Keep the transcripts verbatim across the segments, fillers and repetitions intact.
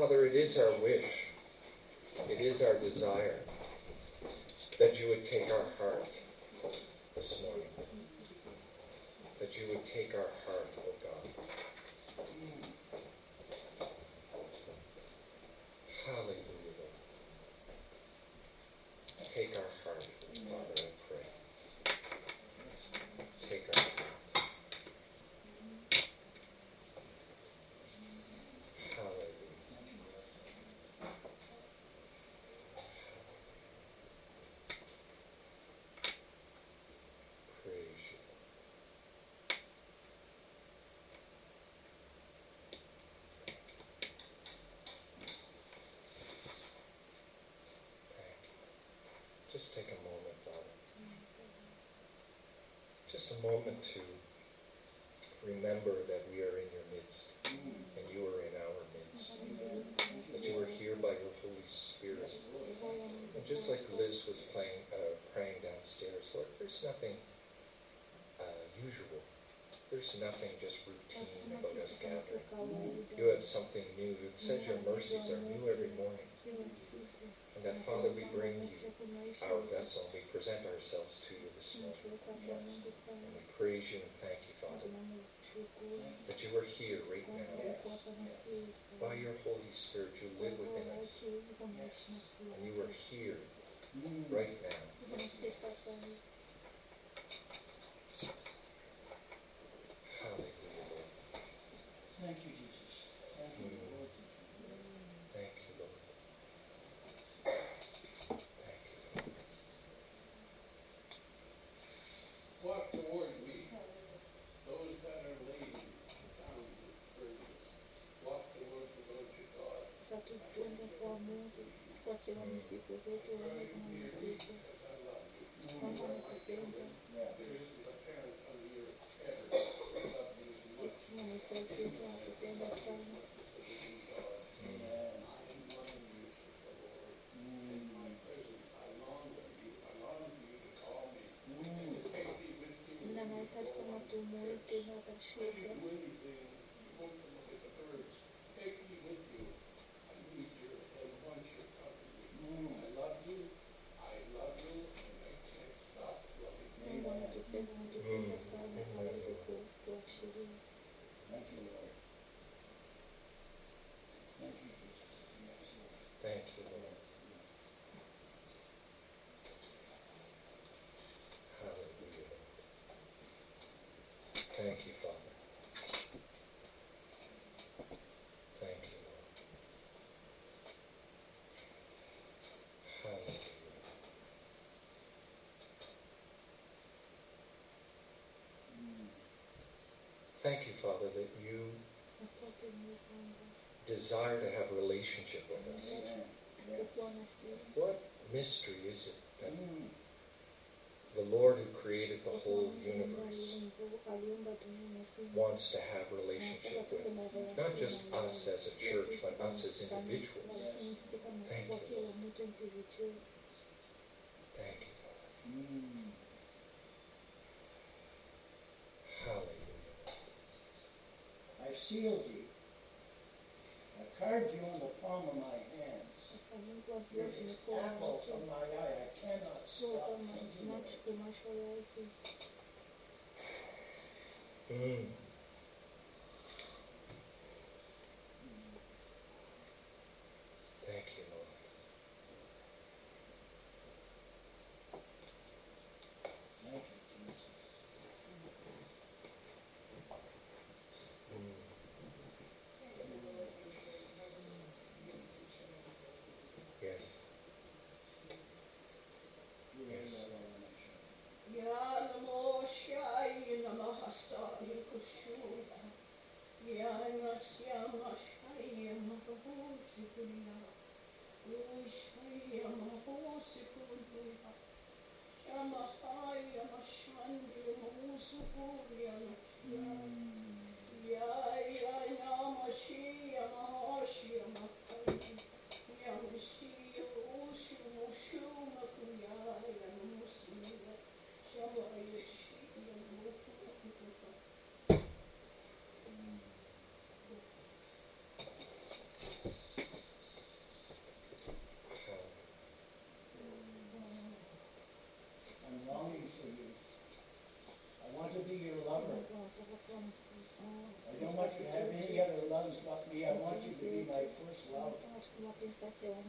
Father, it is our wish, it is our desire that you would take our heart this morning. That you would take our heart, oh God. Hallelujah. Take our heart, Father, I pray. Take our heart. Hallelujah. Praise you. Just take a moment, Father. Just a moment to remember that we are in your midst and you are in our midst. That you are here by your Holy Spirit. And just like Liz was playing, uh, praying downstairs, Lord, there's nothing uh, usual. There's nothing just routine about us gathering. You have something new. It says your mercies are new every morning. And that, Father, we bring you our vessel. We present ourselves to you this morning. And we praise you and thank you, Father, that you are here right now. By your Holy Spirit, you live within us. And you are here right now. Hallelujah, Lord. Thank you, Jesus. Thank you, Lord. Thank you, Lord. Thank you, Lord. Walk toward me, those that are laden down with burdens. Walk toward the Lord your God. There isn't a parent on the earth ever. Thank you, God. Thank you, Father. Thank you, Lord. Hallelujah. Thank you, Father, that you desire to have a relationship with us. What mystery is it that the Lord who created the whole universe wants to have a relationship with, not just us as a church, but us as individuals. Thank you, Lord. Thank you, Lord. Hallelujah. I've sealed you. I've carved you on the palm of my hand. You're the apple of my eye. I cannot stop continuing. Mm. Thank you, Lord. Thank you, Jesus. Mm. Yes. God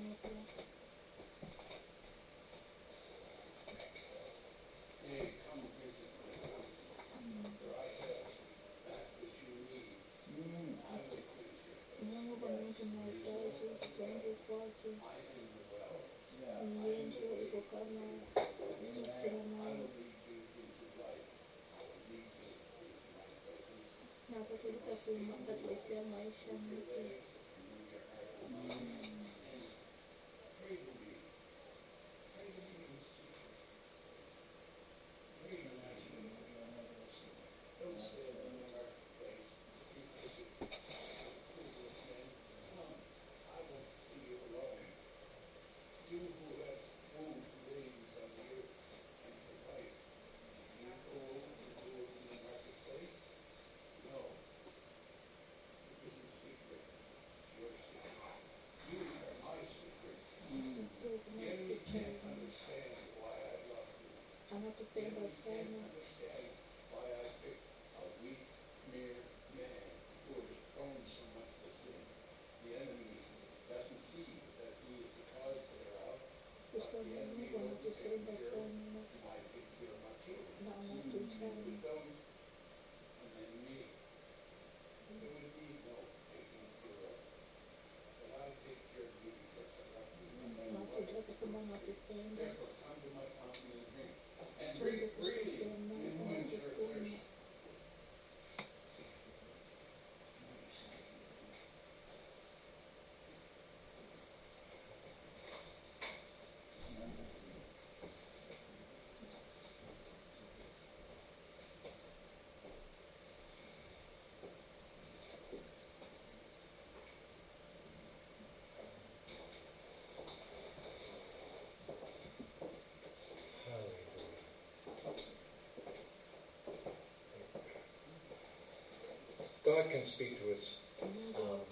can speak to us um,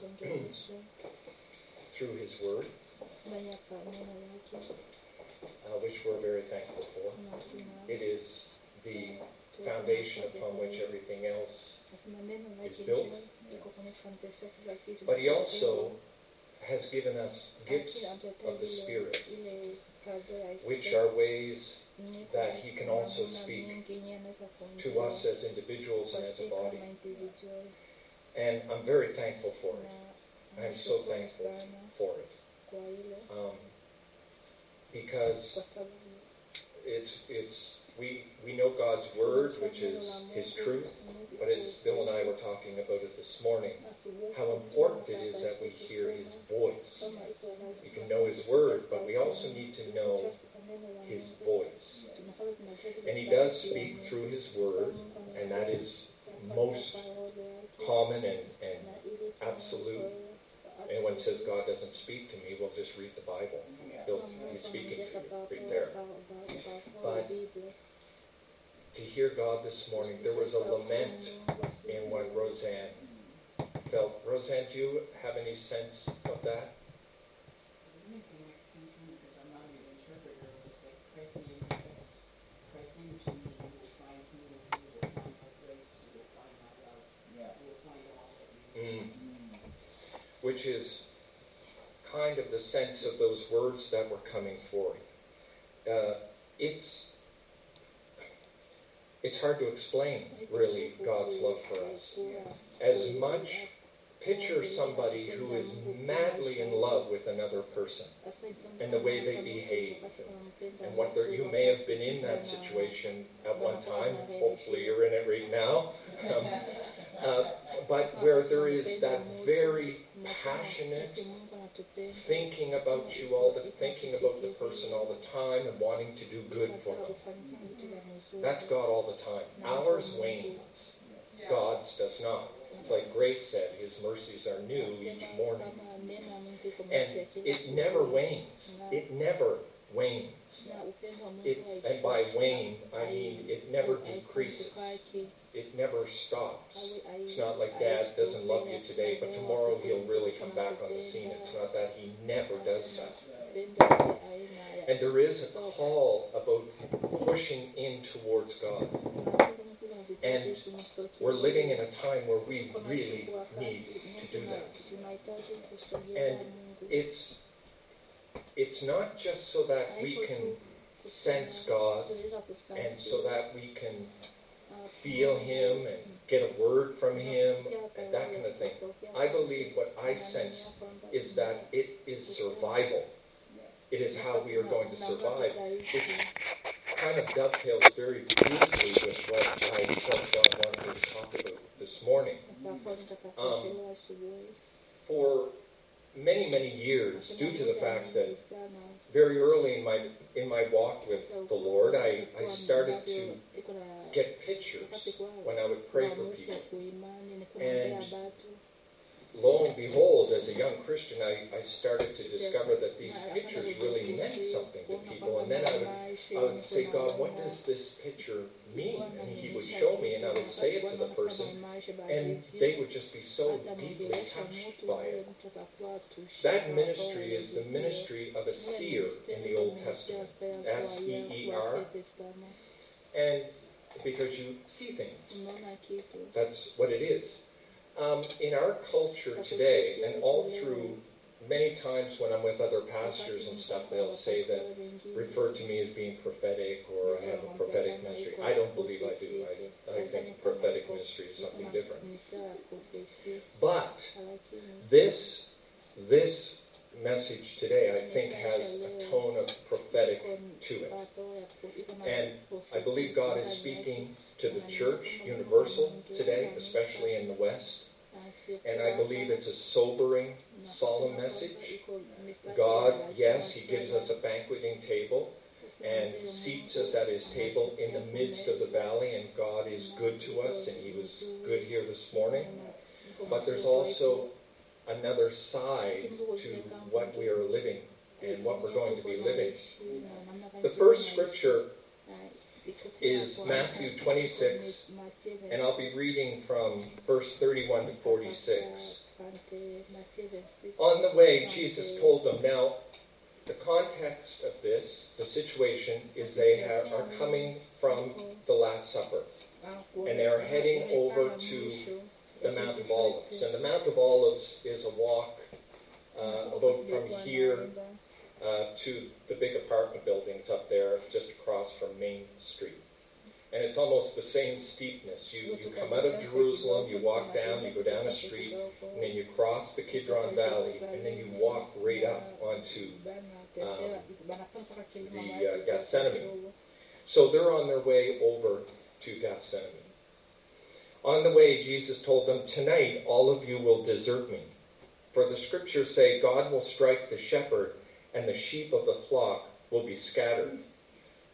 through His Word, uh, which we're very thankful for. It is the foundation upon which everything else is built. But He also has given us gifts of the Spirit, which are ways that He can also speak to us as individuals and as a body. And I'm very thankful for it. I'm so thankful for it. Um, because it's it's we we know God's Word, which is His truth, but it's Bill and I were talking about it this morning, how important it is that we hear His voice. We can know His Word, but we also need to know His voice. And He does speak through His Word, and that is most common and, and absolute. Anyone says God doesn't speak to me, well, just read the Bible. He'll, he's speaking to you right there. But to hear God this morning, there was a lament in what Roseanne felt. Roseanne, do you have any sense of that? Which is kind of the sense of those words that were coming forth. Uh, it's it's hard to explain, really, God's love for us. As much, picture somebody who is madly in love with another person and the way they behave and what they're, you may have been in that situation at one time. Hopefully you're in it right now. Um, Uh, but where there is that very passionate thinking about you all the thinking about the person all the time and wanting to do good for them. That's God all the time. Ours wanes. God's does not. It's like Grace said, His mercies are new each morning. And it never wanes. It never wanes. It's, and by wane, I mean it never decreases. It never stops. It's not like Dad doesn't love you today, but tomorrow he'll really come back on the scene. It's not that He never does that. And there is a call about pushing in towards God. And we're living in a time where we really need to do that. And it's it's not just so that we can sense God and so that we can feel Him and get a word from Him and that kind of thing. I believe what I sense is that it is survival. It is how we are going to survive, which kind of dovetails very beautifully with what I felt God wanted to talk about this morning. Um, for many, many years, due to the fact that very early in my in my walk with the Lord, I, I started to get pictures when I would pray for people. And lo and behold, as a young Christian, I, I started to discover that these pictures really meant something to people. And then I would, I would say, God, what does this picture mean? And He would show me, and I would say it to the person, and they would just be so deeply touched by it. That ministry is the ministry of a seer in the Old Testament, S E E R, and because you see things. That's what it is. Um, in our culture today, and all through many times when I'm with other pastors and stuff, they'll say that, refer to me as being prophetic or I have a prophetic ministry. I don't believe I do. I, I think prophetic ministry is something different. But this, this message today, I think, has a tone of prophetic to it. And I believe God is speaking to the church, universal today, especially in the West. And I believe it's a sobering, solemn message. God, yes, He gives us a banqueting table and seats us at His table in the midst of the valley, and God is good to us, and He was good here this morning. But there's also another side to what we are living and what we're going to be living. The first scripture is Matthew twenty-six, and I'll be reading from verse thirty-one to forty-six. On the way, Jesus told them. Now, the context of this, the situation, is they have, are coming from the Last Supper, and they are heading over to the Mount of Olives. And the Mount of Olives is a walk uh, about from here Uh, to the big apartment buildings up there just across from Main Street. And it's almost the same steepness. You you come out of Jerusalem, you walk down, you go down a street, and then you cross the Kidron Valley, and then you walk right up onto um, the uh, Gethsemane. So they're on their way over to Gethsemane. On the way, Jesus told them, "Tonight all of you will desert me. For the scriptures say, God will strike the shepherd, and the sheep of the flock will be scattered."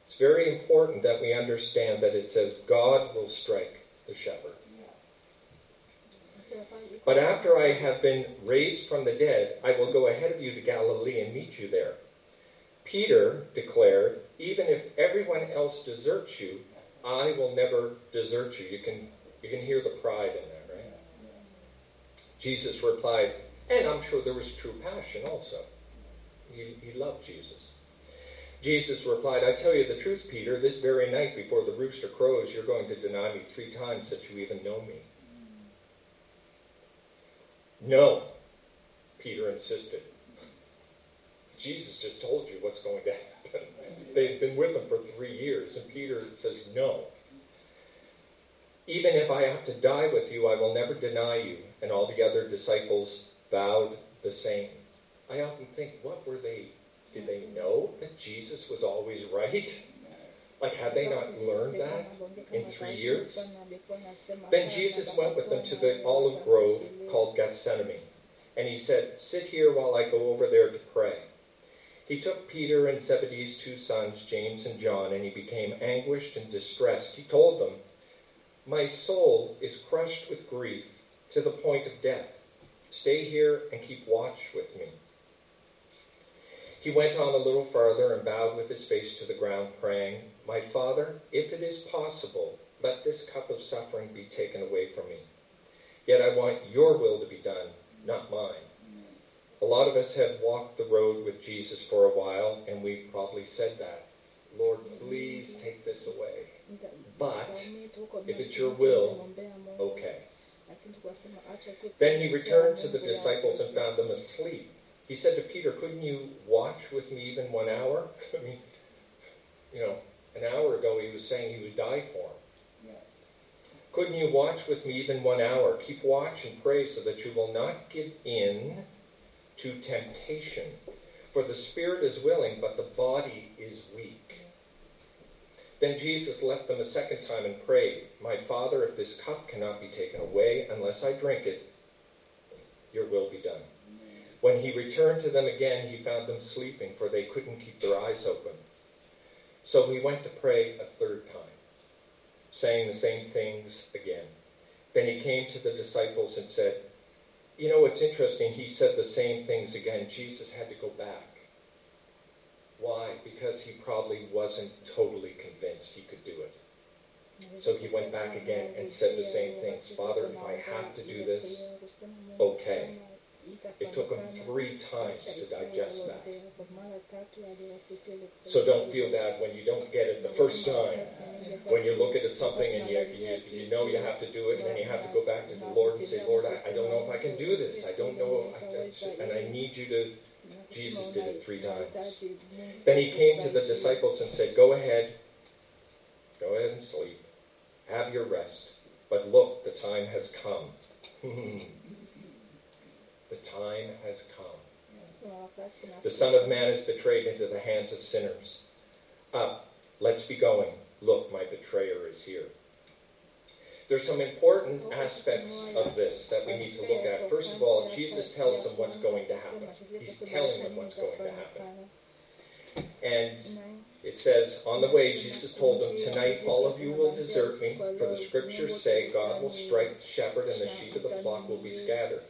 It's very important that we understand that it says God will strike the shepherd. "But after I have been raised from the dead, I will go ahead of you to Galilee and meet you there." Peter declared, "Even if everyone else deserts you, I will never desert you." You can, you can hear the pride in that, right? Jesus replied, and I'm sure there was true passion also. He, he loved Jesus. Jesus replied, "I tell you the truth, Peter, this very night before the rooster crows, you're going to deny me three times that you even know me." "No," Peter insisted. Jesus just told you what's going to happen. They've been with him for three years, and Peter says, "No. Even if I have to die with you, I will never deny you." And all the other disciples vowed the same. I often think, what were they? Did they know that Jesus was always right? Like, had they not learned that in three years? Then Jesus went with them to the olive grove called Gethsemane, and he said, "Sit here while I go over there to pray." He took Peter and Zebedee's two sons, James and John, and he became anguished and distressed. He told them, "My soul is crushed with grief to the point of death. Stay here and keep watch with me." He went on a little farther and bowed with his face to the ground, praying, "My Father, if it is possible, let this cup of suffering be taken away from me. Yet I want your will to be done, not mine." A lot of us have walked the road with Jesus for a while, and we've probably said that. Lord, please take this away. But if it's your will, okay. Then he returned to the disciples and found them asleep. He said to Peter, couldn't you watch with me even one hour? I mean, you know, an hour ago he was saying he would die for him. Yeah. Couldn't you watch with me even one hour? Keep watch and pray so that you will not give in to temptation. For the spirit is willing, but the body is weak. Then Jesus left them a second time and prayed, My Father, if this cup cannot be taken away unless I drink it, your will be done. When he returned to them again, he found them sleeping, for they couldn't keep their eyes open. So he went to pray a third time, saying the same things again. Then he came to the disciples and said, You know, it's interesting, he said the same things again. Jesus had to go back. Why? Because he probably wasn't totally convinced he could do it. So he went back again and said the same things. Father, if I have to do this, okay. It took him three times to digest that. So don't feel bad when you don't get it the first time. When you look at something and you, you you know you have to do it, and then you have to go back to the Lord and say, Lord, I, I don't know if I can do this. I don't know if I, and I need you to. Jesus did it three times. Then he came to the disciples and said, Go ahead, go ahead and sleep. Have your rest. But look, the time has come. The time has come. The Son of Man is betrayed into the hands of sinners. Up, let's be going. Look, my betrayer is here. There's some important aspects of this that we need to look at. First of all, Jesus tells them what's going to happen. He's telling them what's going to happen. And it says, on the way, Jesus told them, Tonight all of you will desert me, for the scriptures say, God will strike the shepherd and the sheep of the flock will be scattered.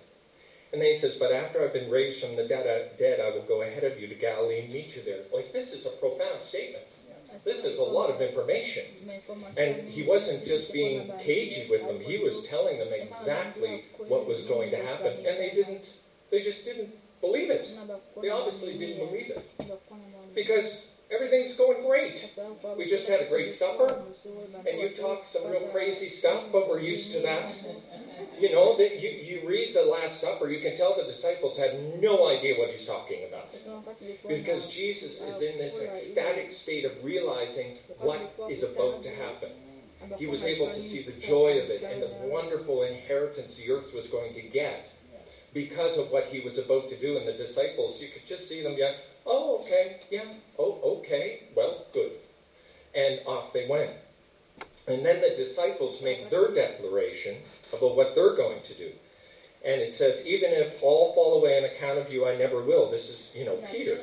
And then he says, But after I've been raised from the dead, I will go ahead of you to Galilee and meet you there. Like, this is a profound statement. This is a lot of information. And he wasn't just being cagey with them. He was telling them exactly what was going to happen. And they didn't, they just didn't believe it. They obviously didn't believe it. Because everything's going great. We just had a great supper. And you talked some real crazy stuff, but we're used to that. You know, that you, you read the Last Supper, you can tell the disciples had no idea what he's talking about. Because Jesus is in this ecstatic state of realizing what is about to happen. He was able to see the joy of it and the wonderful inheritance the earth was going to get because of what he was about to do. And the disciples, you could just see them going, oh, okay, yeah, oh, okay, well, good. And off they went. And then the disciples make their declaration about what they're going to do. And it says, even if all fall away on account of you, I never will. This is, you know, Peter.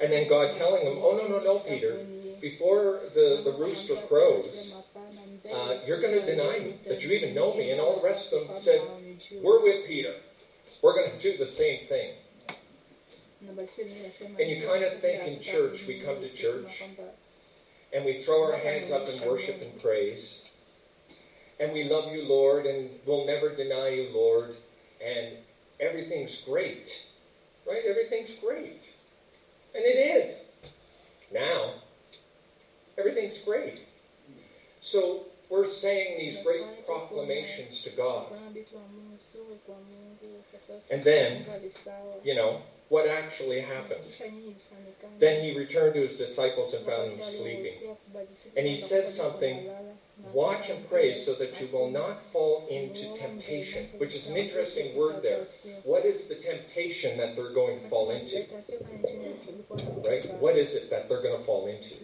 And then God telling them, oh, no, no, no, Peter. Before the, the rooster crows, uh, you're going to deny me, that you even know me. And all the rest of them said, we're with Peter. We're going to do the same thing. And you kind of think in church, we come to church, and we throw our hands up in worship and praise. And we love you, Lord, and we'll never deny you, Lord. And everything's great, right? Everything's great. And it is. Now, everything's great. So we're saying these great proclamations to God. And then, you know, what actually happened? Then he returned to his disciples and found them sleeping. And he said something, Watch and pray so that you will not fall into temptation, which is an interesting word there. What is the temptation that they're going to fall into? Right? What is it that they're going to fall into?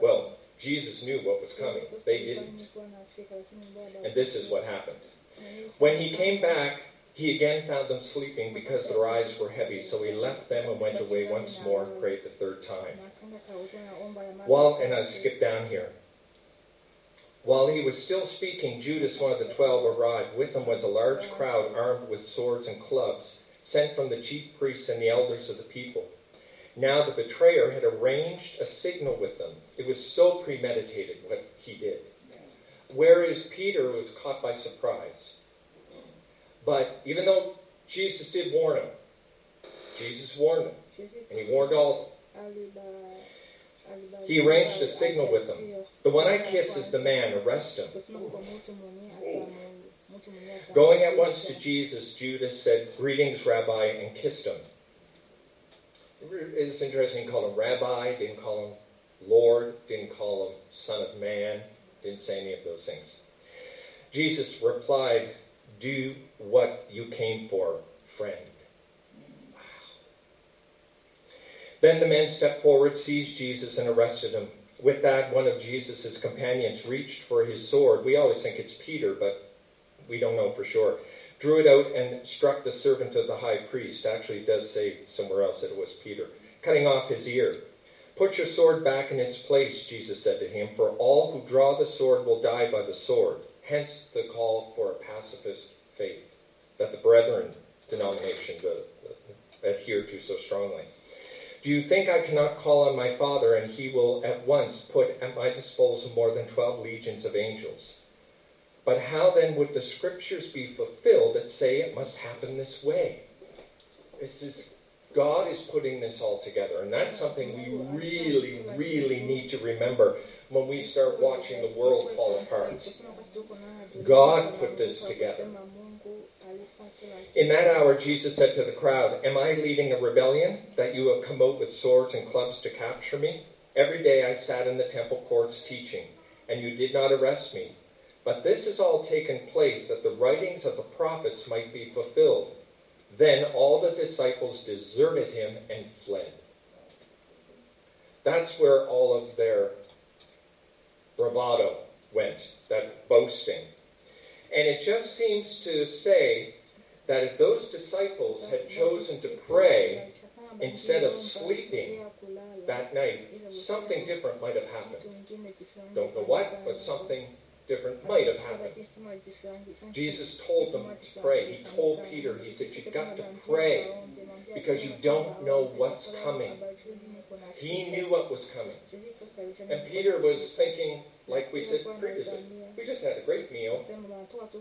Well, Jesus knew what was coming. They didn't. And this is what happened. When he came back, he again found them sleeping because their eyes were heavy. So he left them and went away once more and prayed the third time. While, and I skip down here. While he was still speaking, Judas, one of the twelve, arrived. With him was a large crowd armed with swords and clubs, sent from the chief priests and the elders of the people. Now the betrayer had arranged a signal with them. It was so premeditated what he did. Whereas Peter was caught by surprise. But even though Jesus did warn him, Jesus warned him, and he warned all of them. He arranged a signal with them. The one I kiss is the man, arrest him. Going at once to Jesus, Judas said, Greetings, Rabbi, and kissed him. it's interesting, didn't call him rabbi, didn't call him Lord, didn't call him Son of Man, didn't say any of those things. Jesus replied, "Do what you came for, friend." Wow. Then the man stepped forward, seized Jesus, and arrested him. With that, one of Jesus' companions reached for his sword. We always think it's Peter, but we don't know for sure. Drew it out and struck the servant of the high priest. Actually, it does say somewhere else that it was Peter, cutting off his ear. "Put your sword back in its place," Jesus said to him, "for all who draw the sword will die by the sword." Hence the call for a pacifist faith that the Brethren denomination adhere to so strongly. "Do you think I cannot call on my Father, and he will at once put at my disposal more than twelve legions of angels? But how then would the scriptures be fulfilled that say it must happen this way?" This is, God is putting this all together, and that's something we really, really need to remember when we start watching the world fall apart. God put this together. In that hour, Jesus said to the crowd, "Am I leading a rebellion that you have come out with swords and clubs to capture me? Every day I sat in the temple courts teaching, and you did not arrest me. But this has all taken place that the writings of the prophets might be fulfilled." Then all the disciples deserted him and fled. That's where all of their bravado went, that boasting. And it just seems to say that if those disciples had chosen to pray instead of sleeping that night, something different might have happened. Don't know what, but something different might have happened. Jesus told them to pray. He told Peter, he said, "You've got to pray because you don't know what's coming." He knew what was coming. And Peter was thinking, like we said previously, we just had a great meal.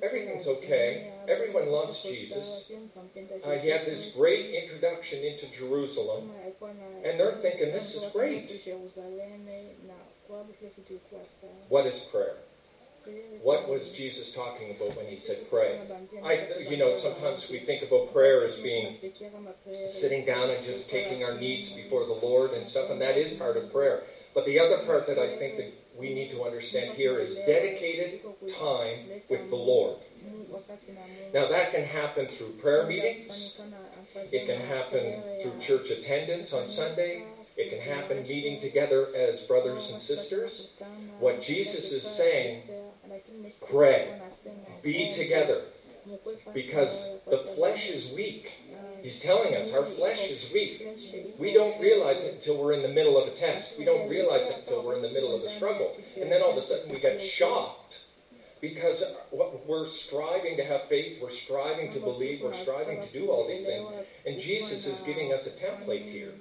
Everything's okay. Everyone loves Jesus. Uh, he had this great introduction into Jerusalem. And they're thinking, this is great. What is prayer? What was Jesus talking about when he said pray? I, you know, sometimes we think about prayer as being sitting down and just taking our needs before the Lord and stuff, and that is part of prayer. But the other part that I think that we need to understand here is dedicated time with the Lord. Now, that can happen through prayer meetings. It can happen through church attendance on Sunday. It can happen meeting together as brothers and sisters. What Jesus is saying, pray, be together, because the flesh is weak. He's telling us our flesh is weak. We don't realize it until we're in the middle of a test. We don't realize it until we're in the middle of a struggle. And then all of a sudden we get shocked because we're striving to have faith, we're striving to believe, we're striving to do all these things. And Jesus is giving us a template here.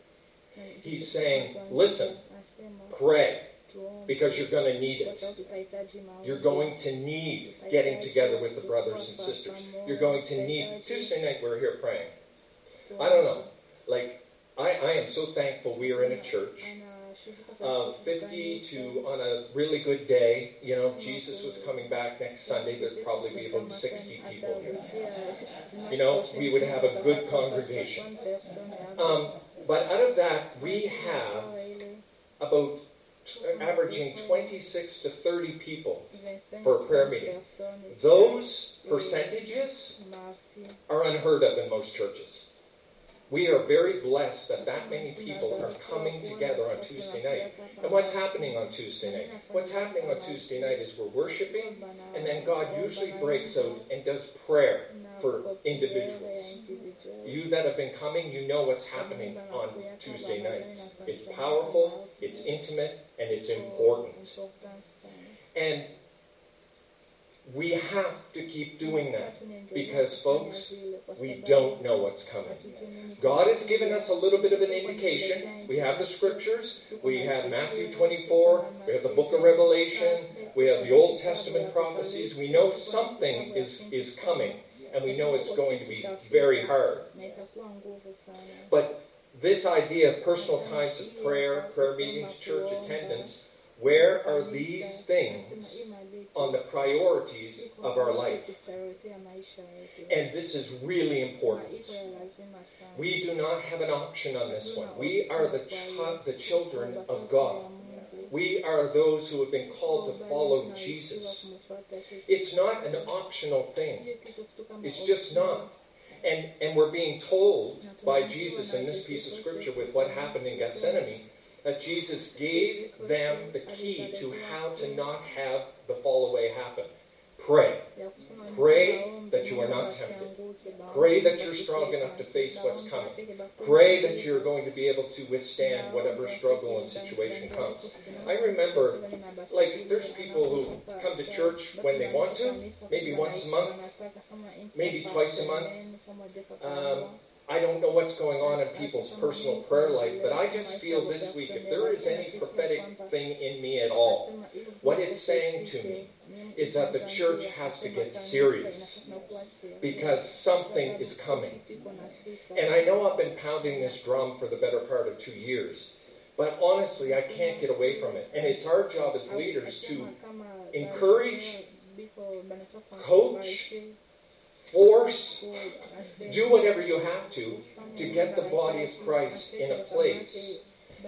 He's saying, listen, pray, because you're going to need it. You're going to need getting together with the brothers and sisters. You're going to need, Tuesday night we're here praying. I don't know, like, I, I am so thankful we are in a church. Uh, fifty to, on a really good day, you know, if Jesus was coming back next Sunday, there'd probably be about sixty people here. You know, we would have a good congregation. Um, but out of that, we have about t- averaging twenty-six to thirty people for a prayer meeting. Those percentages are unheard of in most churches. We are very blessed that that many people are coming together on Tuesday night. And what's happening on Tuesday night? What's happening on Tuesday night is we're worshiping, and then God usually breaks out and does prayer for individuals. You that have been coming, you know what's happening on Tuesday nights. It's powerful, it's intimate, and it's important. And we have to keep doing that because, folks, we don't know what's coming. God has given us a little bit of an indication. We have the scriptures. We have Matthew twenty-four. We have the book of Revelation. We have the Old Testament prophecies. We know something is, is coming, and we know it's going to be very hard. But this idea of personal times of prayer, prayer meetings, church attendance, Where are these things on the priorities of our life? And this is really important. We do not have an option on this one. We are the ch- the children of God. We are those who have been called to follow Jesus. It's not an optional thing. It's just not. And, and we're being told by Jesus in this piece of scripture with what happened in Gethsemane, that Jesus gave them the key to how to not have the fall away happen. Pray. Pray that you are not tempted. Pray that you're strong enough to face what's coming. Pray that you're going to be able to withstand whatever struggle and situation comes. I remember, like, there's people who come to church when they want to, maybe once a month, maybe twice a month. Um, I don't know what's going on in people's personal prayer life, but I just feel this week, if there is any prophetic thing in me at all, what it's saying to me is that the church has to get serious because something is coming. And I know I've been pounding this drum for the better part of two years, but honestly, I can't get away from it. And it's our job as leaders to encourage, coach, force, do whatever you have to, to get the body of Christ in a place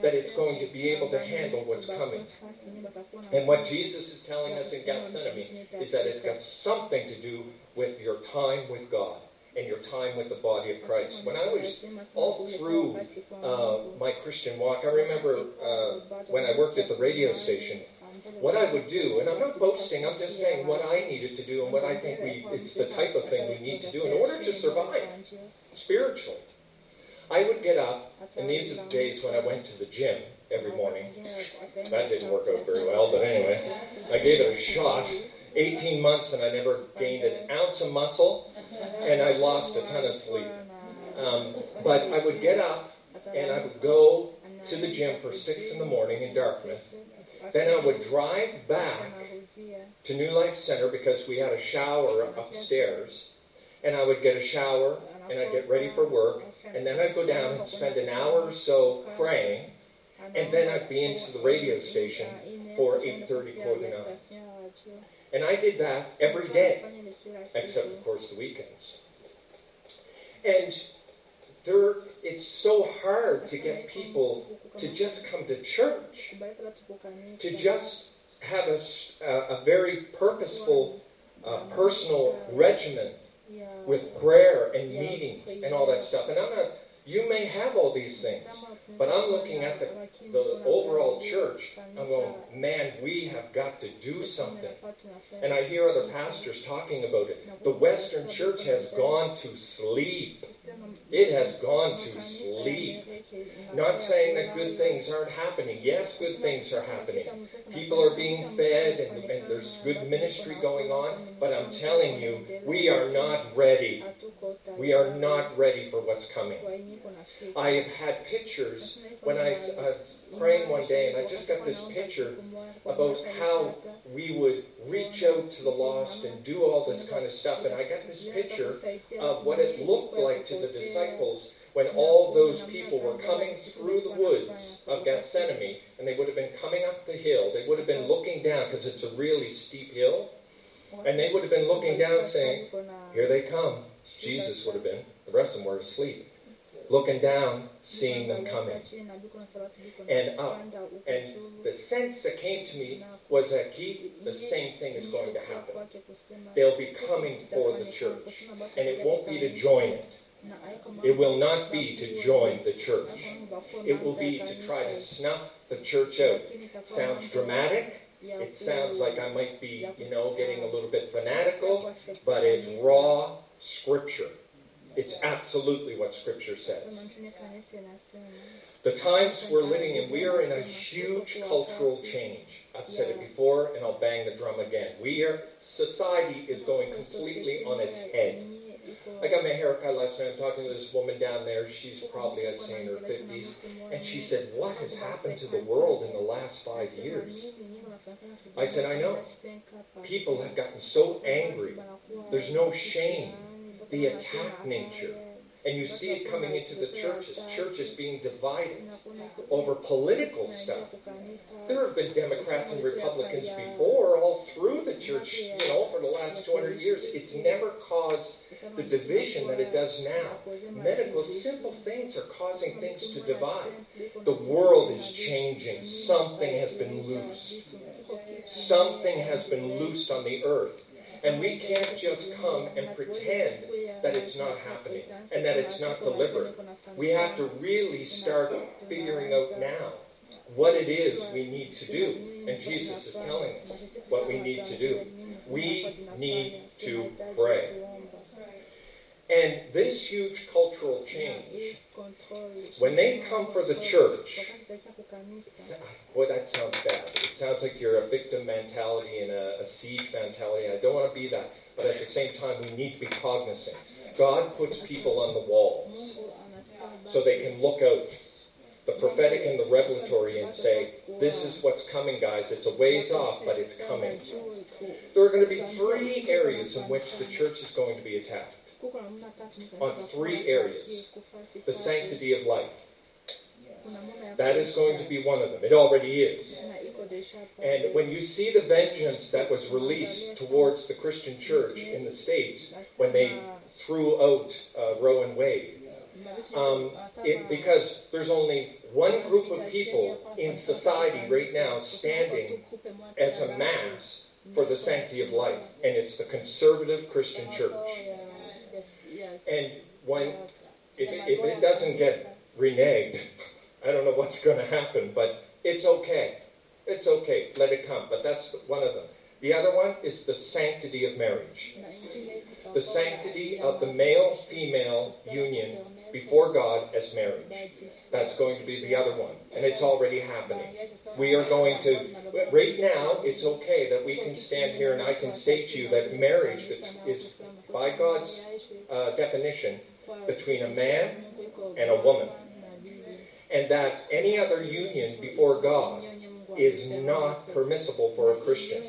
that it's going to be able to handle what's coming. And what Jesus is telling us in Gethsemane is that it's got something to do with your time with God and your time with the body of Christ. When I was all through uh, my Christian walk, I remember uh, when I worked at the radio station, what I would do, and I'm not boasting, I'm just saying what I needed to do and what I think we, it's the type of thing we need to do in order to survive spiritually. I would get up, and these are the days when I went to the gym every morning. That didn't work out very well, but anyway, I gave it a shot. eighteen months, and I never gained an ounce of muscle, and I lost a ton of sleep. Um, but I would get up, and I would go to the gym for six in the morning in Dartmouth. Then I would drive back to New Life Center because we had a shower upstairs. And I would get a shower, and I'd get ready for work. And then I'd go down and spend an hour or so praying. And then I'd be into the radio station for eight thirty, quarter to nine. And I did that every day, except, of course, the weekends. And there, it's so hard to get people to just come to church, to just have a, a very purposeful, uh, personal regimen with prayer and meeting and all that stuff. And I'm not, you may have all these things, but I'm looking at the, the overall church. I'm going, man, we have got to do something. And I hear other pastors talking about it. The Western church has gone to sleep. It has gone to sleep. Not saying that good things aren't happening. Yes, good things are happening. People are being fed, and, and there's good ministry going on. But I'm telling you, we are not ready. We are not ready for what's coming. I have had pictures when I was praying one day, and I just got this picture about how we would reach out to the lost and do all this kind of stuff. And I got this picture of what it looked like to the disciples when all those people were coming through the woods of Gethsemane, and they would have been coming up the hill. They would have been looking down, because it's a really steep hill, and they would have been looking down saying, here they come. Jesus would have been. The rest of them were asleep. Looking down, seeing them coming, and up. And the sense that came to me was that, Keith, the same thing is going to happen. They'll be coming for the church, and it won't be to join it. It will not be to join the church. It will be to try to snuff the church out. Sounds dramatic. It sounds like I might be, you know, getting a little bit fanatical, but it's raw scripture. It's absolutely what Scripture says. The times we're living in, we are in a huge cultural change. I've said it before, and I'll bang the drum again. We are, society is going completely on its head. I got my hair cut last night. I'm talking to this woman down there. She's probably, I'd say, in her fifties. And she said, what has happened to the world in the last five years? I said, I know. People have gotten so angry. There's no shame. The attack nature. And you see it coming into the churches, churches being divided over political stuff. There have been Democrats and Republicans before, all through the church, you know, for the last two hundred years. It's never caused the division that it does now. Medical, simple things are causing things to divide. The world is changing. Something has been loosed. Something has been loosed on the earth. And we can't just come and pretend that it's not happening and that it's not deliberate. We have to really start figuring out now what it is we need to do. And Jesus is telling us what we need to do. We need to pray. And this huge cultural change, when they come for the church, boy, that sounds bad. It sounds like you're a victim mentality and a, a siege mentality. I don't want to be that. But at the same time, we need to be cognizant. God puts people on the walls so they can look out, the prophetic and the revelatory, and say, this is what's coming, guys. It's a ways off, but it's coming. There are going to be three areas in which the church is going to be attacked. On three areas. The sanctity of life. That is going to be one of them. It already is. And when you see the vengeance that was released towards the Christian church in the States when they threw out uh, Roe and Wade, um, it, because there's only one group of people in society right now standing as a mass for the sanctity of life, and it's the conservative Christian church. And when if it, if it doesn't get reneged, I don't know what's going to happen, but it's okay. It's okay. Let it come. But that's one of them. The other one is the sanctity of marriage. The sanctity of the male-female union before God as marriage. That's going to be the other one. And it's already happening. We are going to... Right now, it's okay that we can stand here and I can say to you that marriage is, by God's uh, definition, between a man and a woman. And that any other union before God is not permissible for a Christian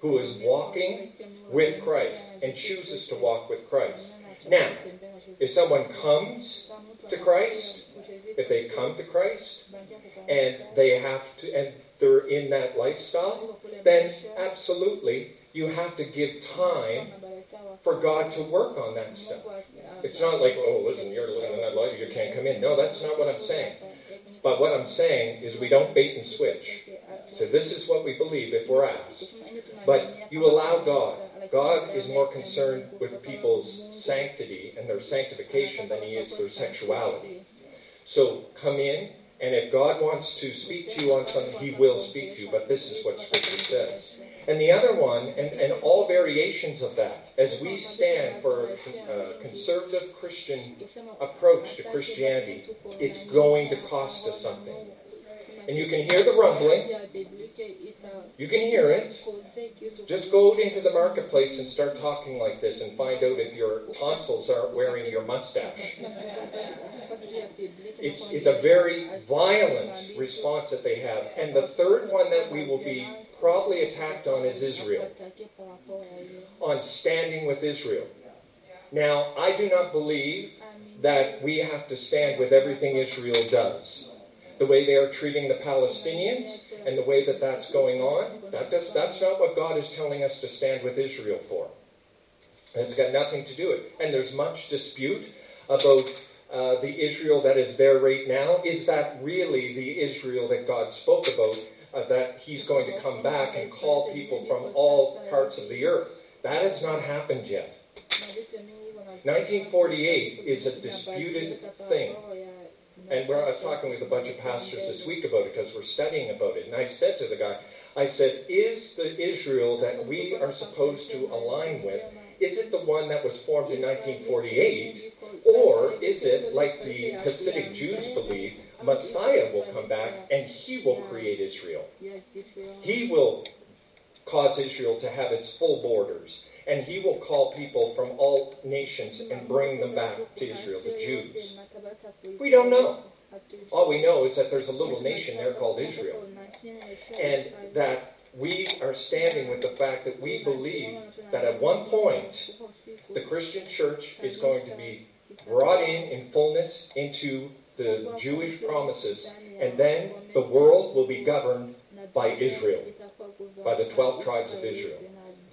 who is walking with Christ and chooses to walk with Christ. Now, if someone comes to Christ, if they come to Christ and they have to, and they're in that lifestyle, then absolutely you have to give time for God to work on that stuff. It's not like, oh, listen, you're living in that life, you can't come in. No, that's not what I'm saying. But what I'm saying is we don't bait and switch. So this is what we believe if we're asked. But you allow God. God is more concerned with people's sanctity and their sanctification than he is their sexuality. So come in, and if God wants to speak to you on something, he will speak to you. But this is what Scripture says. And the other one, and, and all variations of that, as we stand for a conservative Christian approach to Christianity, it's going to cost us something. And you can hear the rumbling. You can hear it. Just go into the marketplace and start talking like this and find out if your tonsils aren't wearing your mustache. It's, it's a very violent response that they have. And the third one that we will be probably attacked on is Israel. On standing with Israel. Now, I do not believe that we have to stand with everything Israel does. The way they are treating the Palestinians and the way that that's going on, that does, that's not what God is telling us to stand with Israel for. It's got nothing to do with it. And there's much dispute about uh, the Israel that is there right now. Is that really the Israel that God spoke about, uh, that he's going to come back and call people from all parts of the earth? That has not happened yet. nineteen forty-eight is a disputed thing. And we're, I was talking with a bunch of pastors this week about it because we're studying about it. And I said to the guy, I said, is the Israel that we are supposed to align with, is it the one that was formed in nineteen forty-eight? Or is it, like the Hasidic Jews believe, Messiah will come back and he will create Israel? He will cause Israel to have its full borders. And he will call people from all nations and bring them back to Israel, the Jews. We don't know. All we know is that there's a little nation there called Israel. And that we are standing with the fact that we believe that at one point the Christian church is going to be brought in in fullness into the Jewish promises, and then the world will be governed by Israel, by the twelve tribes of Israel.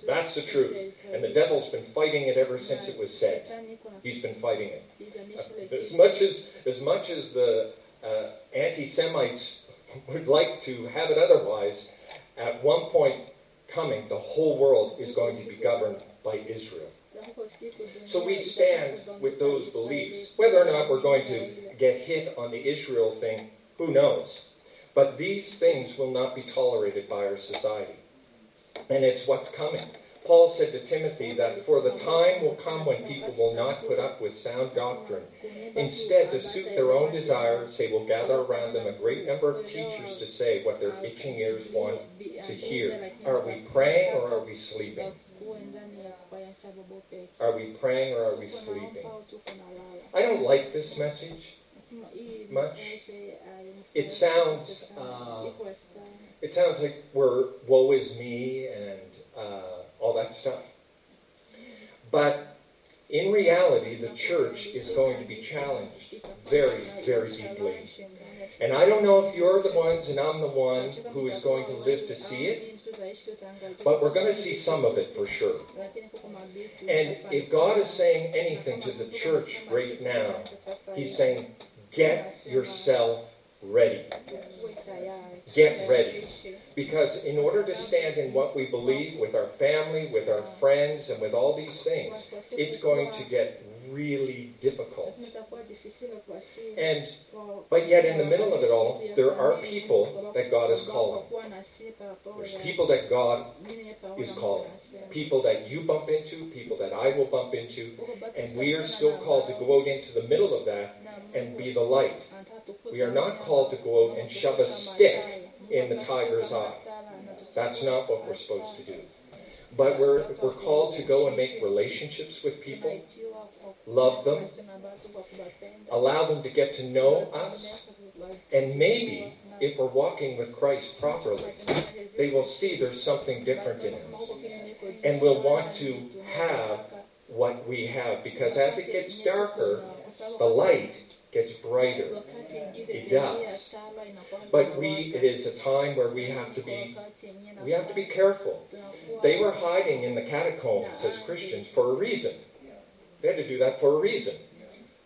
That's the truth. And the devil's been fighting it ever since it was said. He's been fighting it. As much as, as, much as the uh, anti-Semites would like to have it otherwise, at one point coming, the whole world is going to be governed by Israel. So we stand with those beliefs. Whether or not we're going to get hit on the Israel thing, who knows? But these things will not be tolerated by our society. And it's what's coming. Paul said to Timothy that for the time will come when people will not put up with sound doctrine. Instead, to suit their own desires, they will gather around them a great number of teachers to say what their itching ears want to hear. Are we praying or are we sleeping? Are we praying or are we sleeping? I don't like this message much. It sounds, uh, it sounds like we're woe is me and uh, all that stuff. But in reality, the church is going to be challenged very, very deeply. And I don't know if you're the ones and I'm the one who is going to live to see it, but we're going to see some of it for sure. And if God is saying anything to the church right now, He's saying, get yourself ready. Get ready. Because in order to stand in what we believe with our family, with our friends, and with all these things, it's going to get really difficult. And, but yet in the middle of it all, there are people that God is calling. There's people that God is calling. People that you bump into, people that I will bump into, and we are still called to go out into the middle of that and be the light. We are not called to go out and shove a stick in the tiger's eye. That's not what we're supposed to do. But we're, we're called to go and make relationships with people, love them, allow them to get to know us, and maybe, if we're walking with Christ properly, they will see there's something different in us, and will want to have what we have, because as it gets darker, the light gets brighter. It does. But we, it is a time where we have to be, we have to be careful. They were hiding in the catacombs as Christians for a reason. They had to do that for a reason.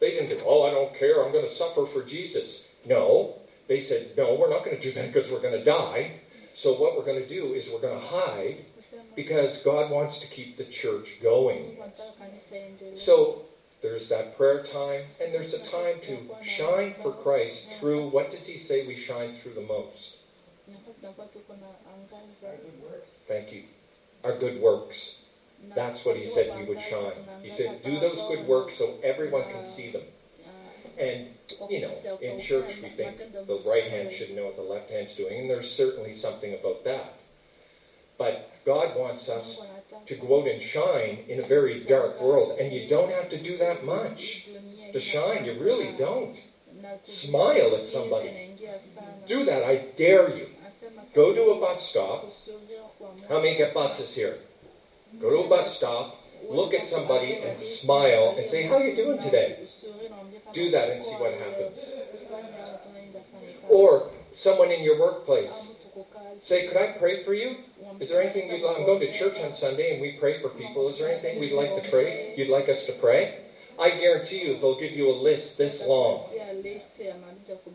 They didn't think, oh, I don't care, I'm going to suffer for Jesus. No, they said, no, we're not going to do that because we're going to die. So what we're going to do is we're going to hide because God wants to keep the church going. So there's that prayer time, and there's a time to shine for Christ through, what does he say we shine through the most? Thank you. Our good works. That's what he said we would shine. He said, do those good works so everyone can see them. And, you know, in church we think the right hand should know what the left hand's doing, and there's certainly something about that. But God wants us to go out and shine in a very dark world, and you don't have to do that much to shine. You really don't. Smile at somebody. Do that, I dare you. Go to a bus stop. How many get buses here? Go to a bus stop, look at somebody and smile and say, how are you doing today? Do that and see what happens. Or someone in your workplace. Say, could I pray for you? Is there anything you'd like? I'm going to church on Sunday and we pray for people. Is there anything we'd like to pray? You'd like us to pray? I guarantee you they'll give you a list this long.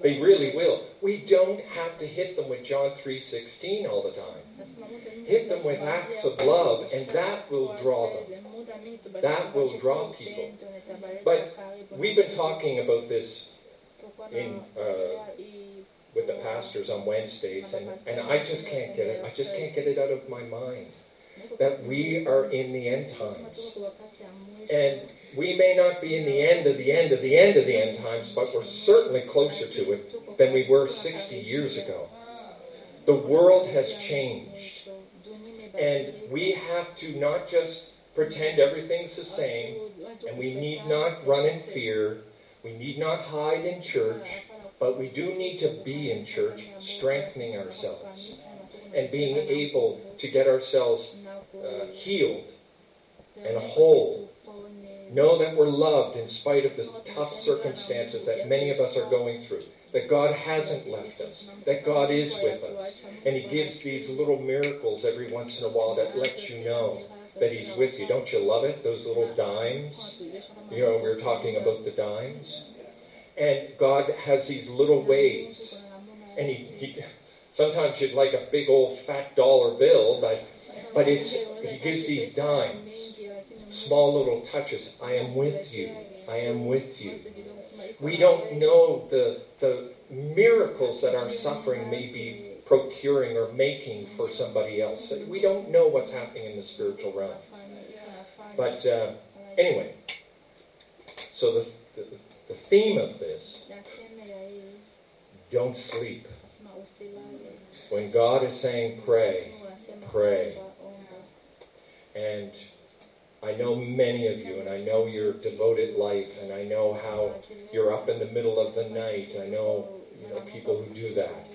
They really will. We don't have to hit them with John three sixteen all the time. Hit them with acts of love, and that will draw them. That will draw people. But we've been talking about this in uh, with the pastors on Wednesdays, and, and I just can't get it. I just can't get it out of my mind that we are in the end times. And we may not be in the end of the end of the end of the end times, but we're certainly closer to it than we were sixty years ago. The world has changed. And we have to not just pretend everything's the same, and we need not run in fear, we need not hide in church, but we do need to be in church, strengthening ourselves and being able to get ourselves uh, healed and whole Know that we're loved in spite of the tough circumstances that many of us are going through. That God hasn't left us. That God is with us. And He gives these little miracles every once in a while that lets you know that He's with you. Don't you love it? Those little dimes. You know, we were talking about the dimes. And God has these little waves. And he, he sometimes you'd like a big old fat dollar bill, but but it's He gives these dimes. Small little touches. I am with you. I am with you. We don't know the the miracles that our suffering may be procuring or making for somebody else. We don't know what's happening in the spiritual realm. But uh, anyway, so the, the the theme of this, don't sleep. When God is saying pray, pray. And I know many of you, and I know your devoted life, and I know how you're up in the middle of the night. I know, you know, people who do that.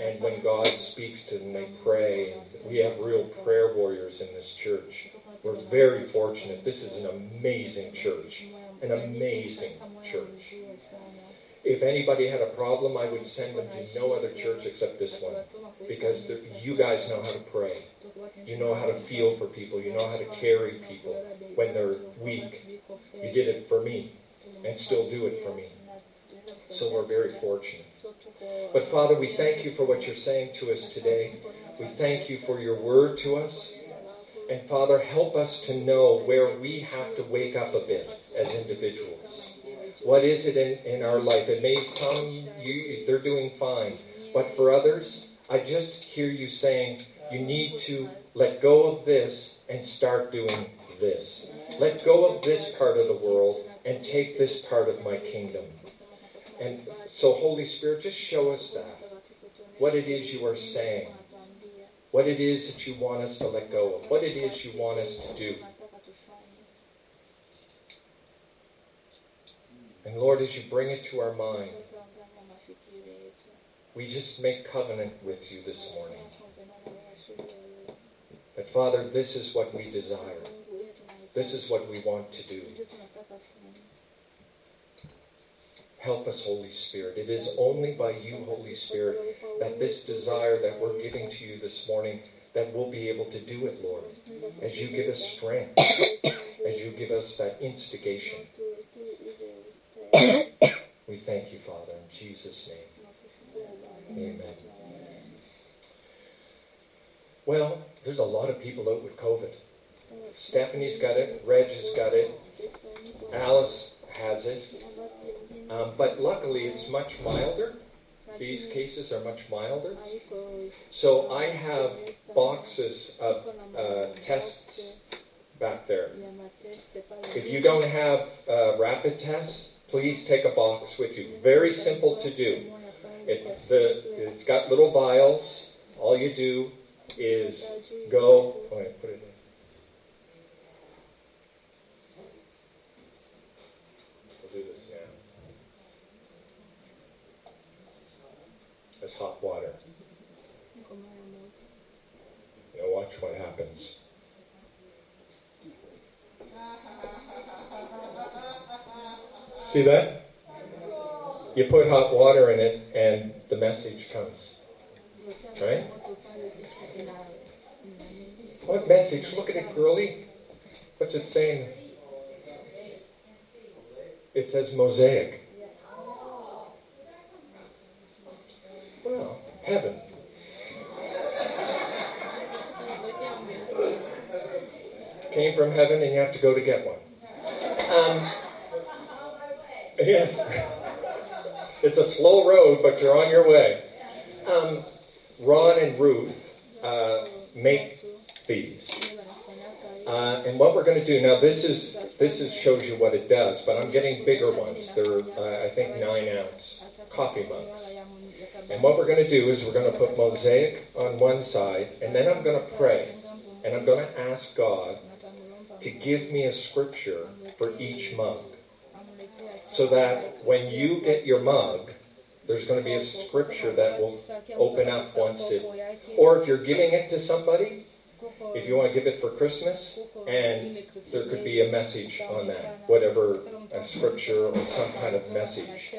And when God speaks to them, they pray. We have real prayer warriors in this church. We're very fortunate. This is an amazing church. An amazing church. If anybody had a problem, I would send them to no other church except this one. Because you guys know how to pray. You know how to feel for people. You know how to carry people when they're weak. You did it for me and still do it for me. So we're very fortunate. But Father, we thank you for what you're saying to us today. We thank you for your word to us. And Father, help us to know where we have to wake up a bit as individuals. What is it in, in our life? It may some, you, they're doing fine. But for others, I just hear you saying, you need to let go of this and start doing this. Let go of this part of the world and take this part of my kingdom. And so, Holy Spirit, just show us that. What it is you are saying. What it is that you want us to let go of. What it is you want us to do. And Lord, as you bring it to our mind, we just make covenant with you this morning. That, Father, this is what we desire. This is what we want to do. Help us, Holy Spirit. It is only by you, Holy Spirit, that this desire that we're giving to you this morning, that we'll be able to do it, Lord. As you give us strength, as you give us that instigation. We thank you, Father, in Jesus' name. Amen. Well, there's a lot of people out with COVID. Stephanie's got it. Reg has got it. Alice has it. Um, but luckily, it's much milder. These cases are much milder. So I have boxes of uh, tests back there. If you don't have uh, rapid tests, please take a box with you. Very simple to do. It, the, it's got little vials. All you do is go... Oh, wait, put it in. Hot water. Now watch what happens. See that? You put hot water in it and the message comes. Right? What message? Look at it, girly. What's it saying? It says mosaic. Well, heaven. Came from heaven and you have to go to get one. Um, yes. It's a slow road, but you're on your way. Um, Ron and Ruth uh, make these. Uh, and what we're going to do, now this is this is shows you what it does, but I'm getting bigger ones. They're, uh, I think, nine ounce coffee mugs. And what we're going to do is we're going to put mosaic on one side, and then I'm going to pray, and I'm going to ask God to give me a scripture for each mug, so that when you get your mug, there's going to be a scripture that will open up once it, or if you're giving it to somebody, if you want to give it for Christmas, and there could be a message on that, whatever, a scripture or some kind of message.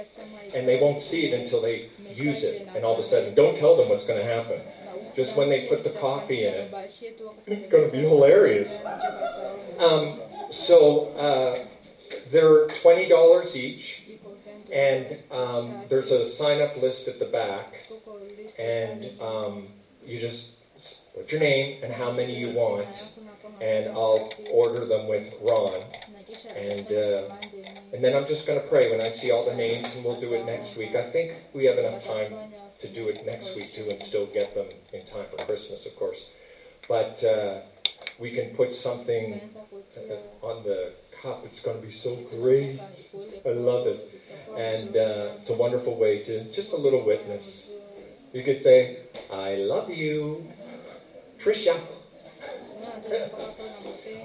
And they won't see it until they use it, and all of a sudden, don't tell them what's going to happen. Just when they put the coffee in it, it's going to be hilarious. Um, so uh, they're twenty dollars each, and um, there's a sign-up list at the back, and um, you just put your name and how many you want, and I'll order them with Ron, and uh, and then I'm just going to pray when I see all the names, and we'll do it next week. I think we have enough time to do it next week too, and still get them in time for Christmas, of course. But uh, we can put something on the cup. It's going to be so great. I love it, and uh, it's a wonderful way to just a little witness. You could say, "I love you, Trisha,"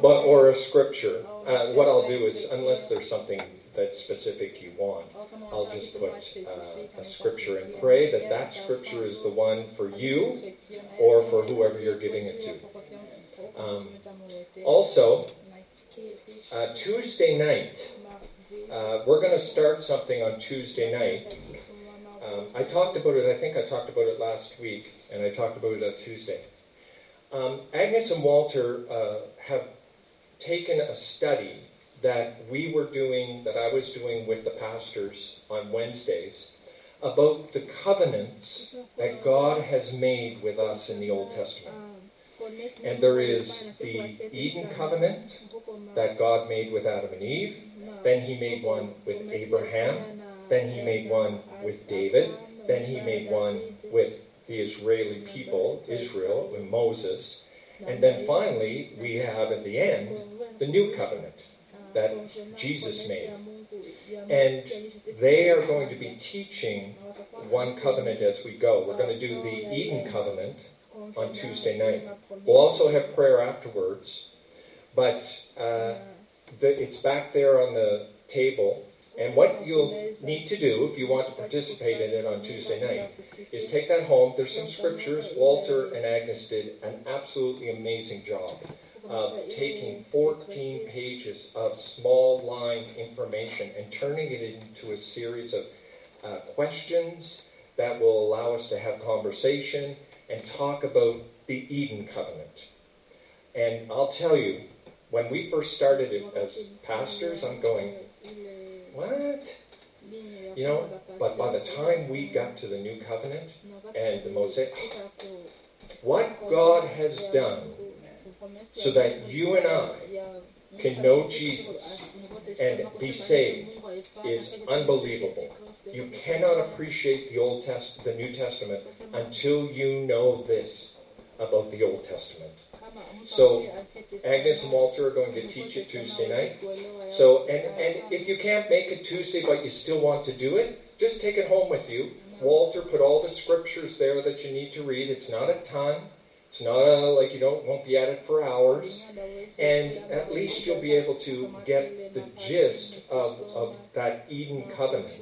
but or a scripture. Uh, what I'll do is, unless there's something that specific you want, I'll just put uh, a scripture and pray that that scripture is the one for you or for whoever you're giving it to. Um, also, uh, Tuesday night, uh, we're going to start something on Tuesday night. Um, I talked about it, I think I talked about it last week, and I talked about it on Tuesday. Um, Agnes and Walter uh, have taken a study that we were doing, that I was doing with the pastors on Wednesdays, about the covenants that God has made with us in the Old Testament. And there is the Eden covenant that God made with Adam and Eve, then he made one with Abraham, then he made one with David, then he made one with the Israeli people, Israel, with Moses, and then finally we have at the end the new covenant that Jesus made. And they are going to be teaching one covenant as we go. We're going to do the Eden covenant on Tuesday night. We'll also have prayer afterwards, but uh, the, it's back there on the table. And what you'll need to do if you want to participate in it on Tuesday night is take that home. There's some scriptures. Walter and Agnes did an absolutely amazing job of taking fourteen pages of small line information and turning it into a series of uh, questions that will allow us to have conversation and talk about the Eden covenant. And I'll tell you, when we first started it as pastors, I'm going, what? You know, but by the time we got to the new covenant and the Mosaic, what God has done so that you and I can know Jesus and be saved is unbelievable. You cannot appreciate the Old Test, the New Testament until you know this about the Old Testament. So Agnes and Walter are going to teach it Tuesday night. So and, and if you can't make it Tuesday but you still want to do it, just take it home with you. Walter put all the scriptures there that you need to read. It's not a ton. It's not a, like you don't won't be at it for hours. And at least you'll be able to get the gist of, of that Eden covenant.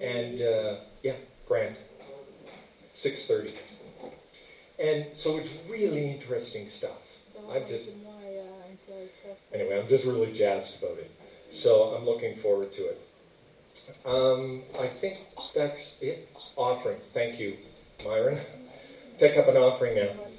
And uh, yeah, grand. six thirty. And so it's really interesting stuff. I'm just anyway. I'm just really jazzed about it. So I'm looking forward to it. Um, I think that's it. Offering. Thank you, Myron. Take up an offering now.